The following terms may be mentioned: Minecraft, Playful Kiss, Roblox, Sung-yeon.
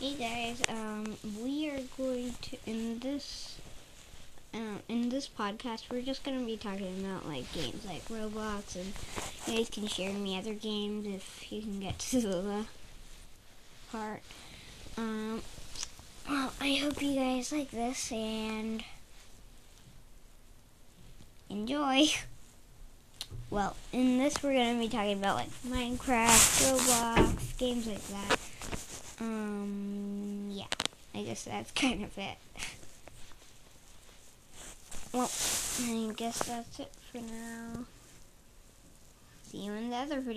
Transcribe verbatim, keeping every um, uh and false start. Hey guys, um, we are going to, in this, um, in this podcast, we're just going to be talking about, like, games like Roblox, and you guys can share me other games if you can get to the part. Um, well, I hope you guys like this, and enjoy. Well, in this, we're going to be talking about, like, Minecraft, Roblox, games like that. Um, yeah, I guess that's kind of it. Well, I guess that's it for now. See you in the other video.